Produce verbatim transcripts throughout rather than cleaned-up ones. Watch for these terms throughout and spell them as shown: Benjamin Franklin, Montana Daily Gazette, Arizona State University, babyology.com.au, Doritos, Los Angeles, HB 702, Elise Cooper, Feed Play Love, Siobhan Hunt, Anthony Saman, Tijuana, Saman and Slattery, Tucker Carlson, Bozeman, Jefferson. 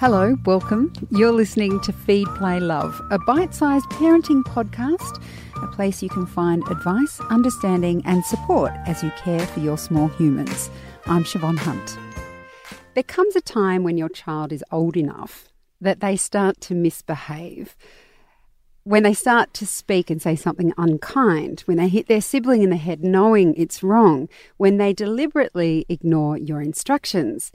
Hello, welcome. You're listening to Feed Play Love, a bite-sized parenting podcast, a place you can find advice, understanding and support as you care for your small humans. I'm Siobhan Hunt. There comes a time when your child is old enough that they start to misbehave. When they start to speak and say something unkind, when they hit their sibling in the head knowing it's wrong, when they deliberately ignore your instructions.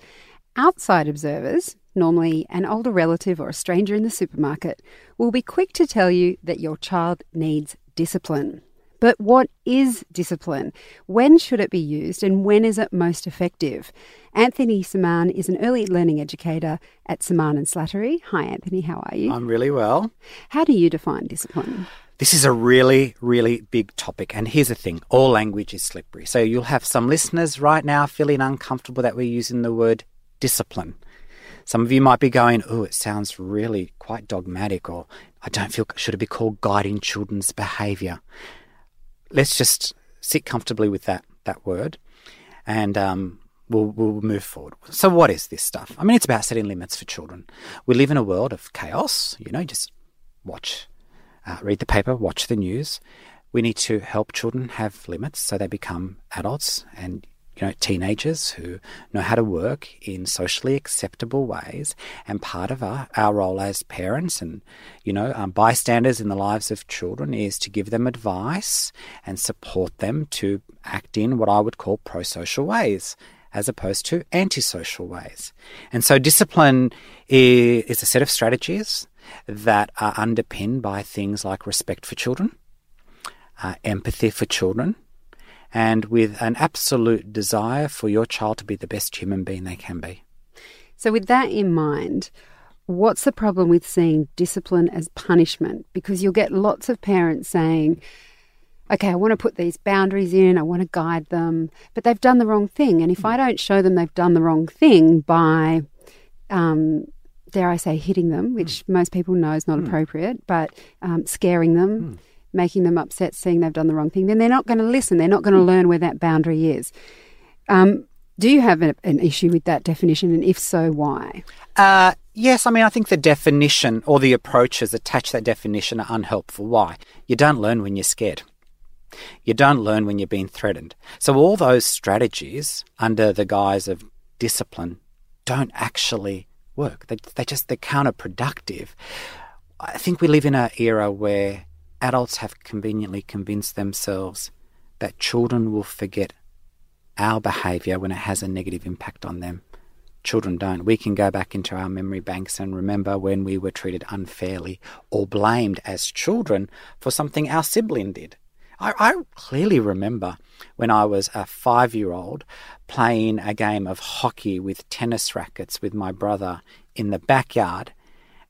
Outside observers, normally an older relative or a stranger in the supermarket, will be quick to tell you that your child needs discipline. But what is discipline? When should it be used and when is it most effective? Anthony Saman is an early learning educator at Saman and Slattery. Hi Anthony, how are you? I'm really well. How do you define discipline? This is a really, really big topic. And here's the thing, all language is slippery. So you'll have some listeners right now feeling uncomfortable that we're using the word discipline. Some of you might be going, oh, it sounds really quite dogmatic, or I don't feel, should it be called guiding children's behaviour? Let's just sit comfortably with that that word and um, we'll, we'll move forward. So what is this stuff? I mean, it's about setting limits for children. We live in a world of chaos, you know, just watch, uh, read the paper, watch the news. We need to help children have limits so they become adults and you know, teenagers who know how to work in socially acceptable ways. And part of our, our role as parents and, you know, um, bystanders in the lives of children is to give them advice and support them to act in what I would call pro-social ways as opposed to antisocial ways. And so discipline is, is a set of strategies that are underpinned by things like respect for children, uh, empathy for children, and with an absolute desire for your child to be the best human being they can be. So with that in mind, what's the problem with seeing discipline as punishment? Because you'll get lots of parents saying, okay, I want to put these boundaries in, I want to guide them, but they've done the wrong thing. And if I don't show them they've done the wrong thing by, um, dare I say, hitting them, which mm. most people know is not mm. appropriate, but um, scaring them, mm. making them upset, seeing they've done the wrong thing, then they're not going to listen. They're not going to learn where that boundary is. Um, do you have a, an issue with that definition? And if so, why? Uh, yes, I mean, I think the definition or the approaches attached to that definition are unhelpful. Why? You don't learn when you're scared. You don't learn when you're being threatened. So all those strategies under the guise of discipline don't actually work. They, they just, they're counterproductive. I think we live in an era where adults have conveniently convinced themselves that children will forget our behaviour when it has a negative impact on them. Children don't. We can go back into our memory banks and remember when we were treated unfairly or blamed as children for something our sibling did. I, I clearly remember when I was a five-year-old playing a game of hockey with tennis rackets with my brother in the backyard.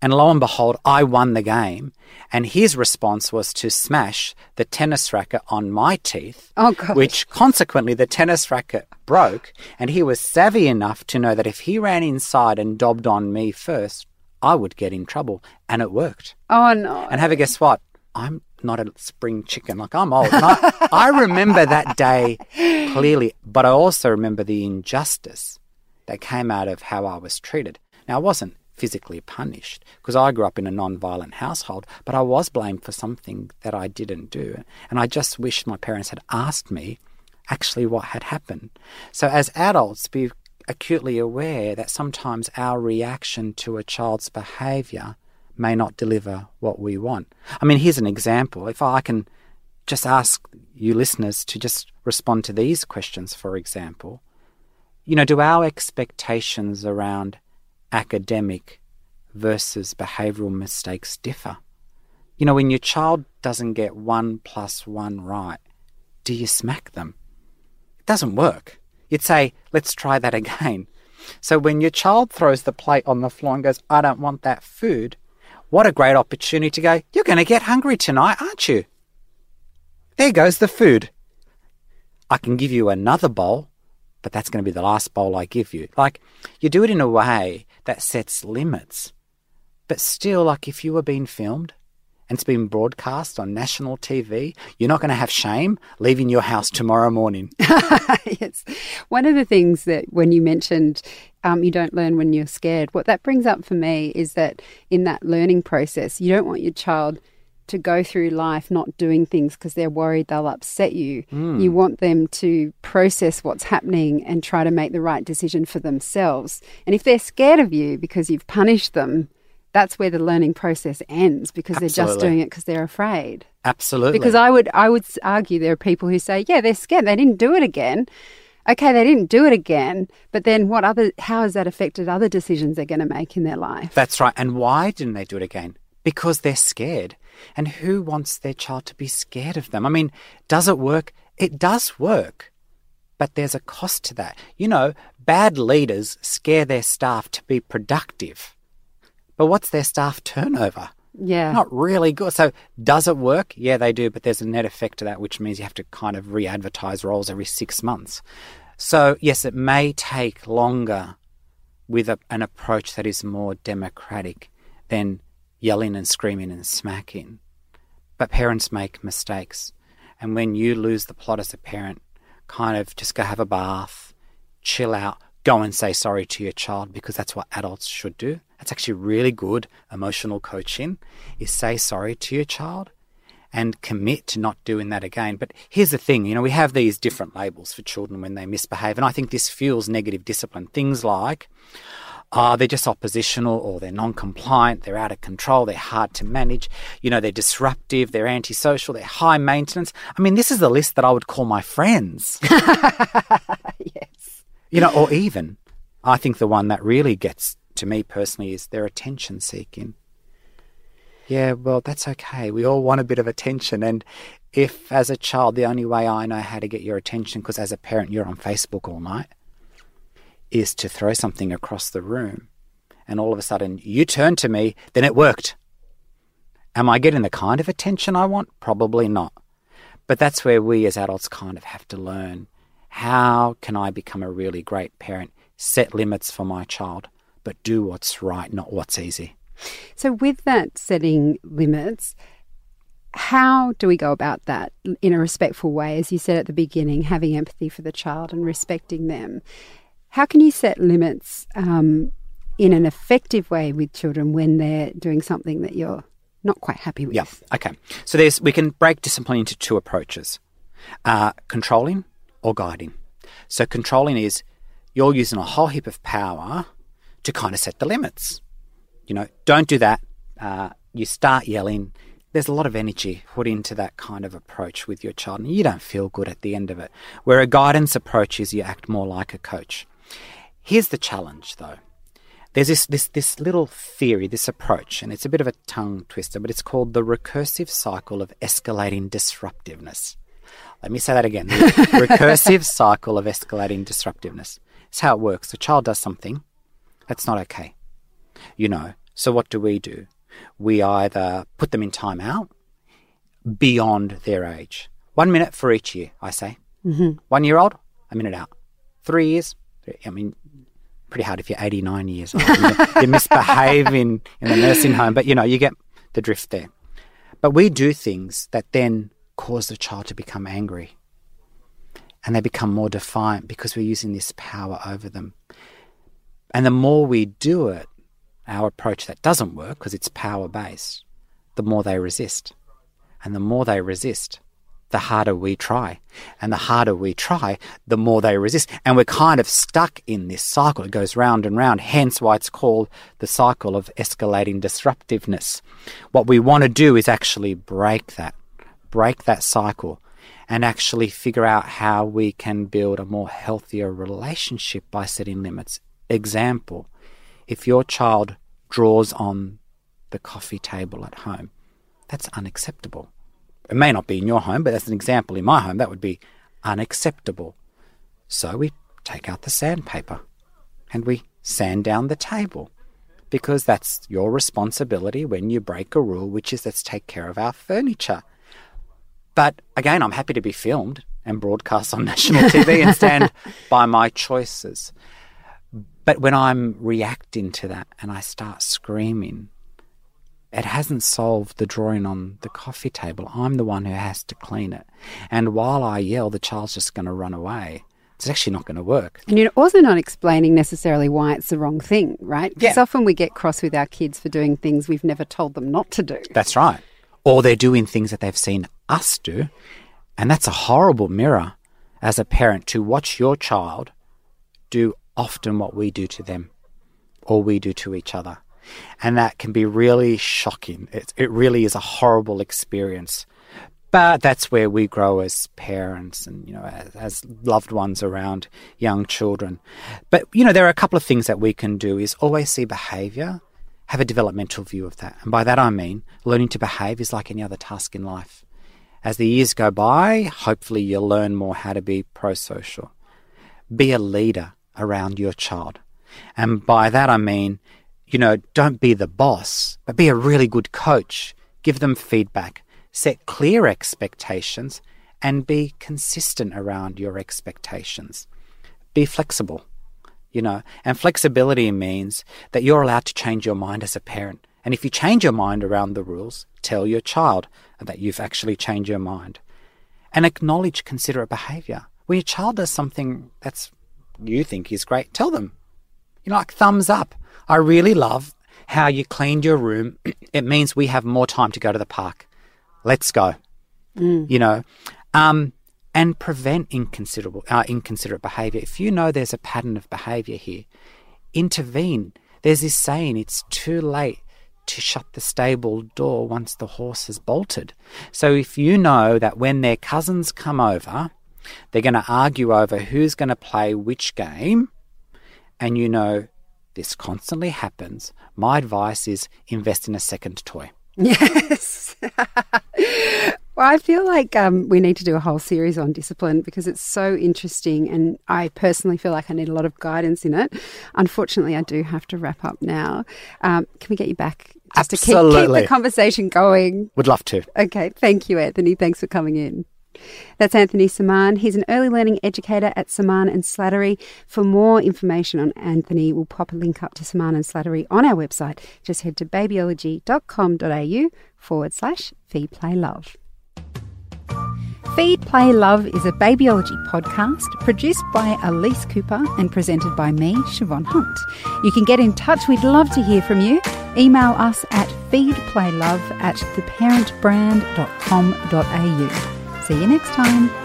And lo and behold, I won the game. And his response was to smash the tennis racket on my teeth, oh, which consequently the tennis racket broke. And he was savvy enough to know that if he ran inside and dobbed on me first, I would get in trouble. And it worked. Oh, no. And have a guess what? I'm not a spring chicken. Like, I'm old. And I, I remember that day clearly. But I also remember the injustice that came out of how I was treated. Now, I wasn't physically punished because I grew up in a non-violent household, but I was blamed for something that I didn't do. And I just wish my parents had asked me actually what had happened. So as adults, be acutely aware that sometimes our reaction to a child's behaviour may not deliver what we want. I mean, here's an example. If I can just ask you listeners to just respond to these questions, for example, you know, do our expectations around academic versus behavioural mistakes differ? You know, when your child doesn't get one plus one right, do you smack them? It doesn't work. You'd say, let's try that again. So when your child throws the plate on the floor and goes, I don't want that food, what a great opportunity to go, you're going to get hungry tonight, aren't you? There goes the food. I can give you another bowl, but that's going to be the last bowl I give you. Like, you do it in a way that sets limits. But still, like, if you were being filmed and it's being broadcast on national T V, you're not going to have shame leaving your house tomorrow morning. Yes. One of the things that when you mentioned um, you don't learn when you're scared. What that brings up for me is that in that learning process, you don't want your child to go through life not doing things because they're worried they'll upset you. Mm. You want them to process what's happening and try to make the right decision for themselves. And if they're scared of you because you've punished them, that's where the learning process ends, because Absolutely. They're just doing it because they're afraid. Absolutely. Because I would I would argue there are people who say, yeah, they're scared, they didn't do it again. Okay, they didn't do it again, but then what other? How has that affected other decisions they're going to make in their life? That's right. And why didn't they do it again? Because they're scared. And who wants their child to be scared of them? I mean, does it work? It does work, but there's a cost to that. You know, bad leaders scare their staff to be productive, but what's their staff turnover? Yeah. Not really good. So does it work? Yeah, they do, but there's a net effect to that, which means you have to kind of re-advertise roles every six months. So yes, it may take longer with a, an approach that is more democratic than yelling and screaming and smacking. But parents make mistakes. And when you lose the plot as a parent, kind of just go have a bath, chill out, go and say sorry to your child, because that's what adults should do. That's actually really good emotional coaching, is say sorry to your child and commit to not doing that again. But here's the thing, you know, we have these different labels for children when they misbehave. And I think this fuels negative discipline. Things like, Uh, they're just oppositional, or they're non-compliant, they're out of control, they're hard to manage, you know, they're disruptive, they're antisocial, they're high maintenance. I mean, this is the list that I would call my friends. Yes. You know, or even, I think the one that really gets to me personally is they're attention seeking. Yeah, well, that's okay. We all want a bit of attention. And if as a child, the only way I know how to get your attention, because as a parent, you're on Facebook all night, is to throw something across the room and all of a sudden you turn to me, then it worked. Am I getting the kind of attention I want? Probably not. But that's where we as adults kind of have to learn, how can I become a really great parent? Set limits for my child, but do what's right, not what's easy. So with that setting limits, how do we go about that in a respectful way? As you said at the beginning, having empathy for the child and respecting them. How can you set limits um, in an effective way with children when they're doing something that you're not quite happy with? Yeah, okay. So there's we can break discipline into two approaches, uh, controlling or guiding. So controlling is you're using a whole heap of power to kind of set the limits. You know, don't do that. Uh, you start yelling. There's a lot of energy put into that kind of approach with your child, and you don't feel good at the end of it. Where a guidance approach is you act more like a coach. Here's the challenge, though. There's this, this this little theory, this approach, and it's a bit of a tongue twister, but it's called the recursive cycle of escalating disruptiveness. Let me say that again. The recursive cycle of escalating disruptiveness. It's how it works. The child does something that's not okay. You know, so what do we do? We either put them in time out beyond their age. One minute for each year, I say. Mm-hmm. One-year-old, a minute out. Three years, I mean, pretty hard if you're eighty-nine years old. You're, you're misbehaving in a nursing home, but, you know, you get the drift there. But we do things that then cause the child to become angry, and they become more defiant because we're using this power over them. And the more we do it, our approach that doesn't work because it's power-based, the more they resist. And the more they resist, the harder we try. And the harder we try, the more they resist. And we're kind of stuck in this cycle. It goes round and round, hence why it's called the cycle of escalating disruptiveness. What we want to do is actually break that, break that cycle, and actually figure out how we can build a more healthier relationship by setting limits. Example, if your child draws on the coffee table at home, that's unacceptable. It may not be in your home, but that's an example. In my home, that would be unacceptable. So we take out the sandpaper and we sand down the table, because that's your responsibility when you break a rule, which is let's take care of our furniture. But again, I'm happy to be filmed and broadcast on national T V and stand by my choices. But when I'm reacting to that and I start screaming, it hasn't solved the drawing on the coffee table. I'm the one who has to clean it. And while I yell, the child's just going to run away. it's actually not going to work. And you're also not explaining necessarily why it's the wrong thing, right? Because yeah. often we get cross with our kids for doing things we've never told them not to do. That's right. Or they're doing things that they've seen us do. And that's a horrible mirror as a parent to watch your child do often what we do to them or we do to each other. And that can be really shocking. It, it really is a horrible experience. But that's where we grow as parents and, you know, as, as loved ones around young children. But, you know, there are a couple of things that we can do is always see behaviour, have a developmental view of that. And by that I mean learning to behave is like any other task in life. As the years go by, hopefully you'll learn more how to be prosocial. Be a leader around your child. And by that I mean, you know, don't be the boss, but be a really good coach. Give them feedback. Set clear expectations and be consistent around your expectations. Be flexible, you know. And flexibility means that you're allowed to change your mind as a parent. And if you change your mind around the rules, tell your child that you've actually changed your mind. And acknowledge considerate behaviour. When your child does something that's you think is great, tell them. You know, like thumbs up. I really love how you cleaned your room. It means we have more time to go to the park. Let's go. Mm. You know, um, and prevent inconsiderable, uh, inconsiderate behaviour. If you know there's a pattern of behaviour here, intervene. There's this saying, it's too late to shut the stable door once the horse has bolted. So if you know that when their cousins come over, they're going to argue over who's going to play which game, and you know this constantly happens, my advice is invest in a second toy. Yes. Well, I feel like um, we need to do a whole series on discipline because it's so interesting and I personally feel like I need a lot of guidance in it. Unfortunately, I do have to wrap up now. Um, can we get you back just Absolutely. to keep, keep the conversation going? Would love to. Okay. Thank you, Anthony. Thanks for coming in. That's Anthony Saman. He's an early learning educator at Saman and Slattery. For more information on Anthony, we'll pop a link up to Saman and Slattery on our website. Just head to babyology.com.au forward slash Feed Play Love. Feed Play Love is a babyology podcast produced by Elise Cooper and presented by me, Siobhan Hunt. You can get in touch. We'd love to hear from you. Email us at feedplaylove at the parent brand dot com dot a u. See you next time.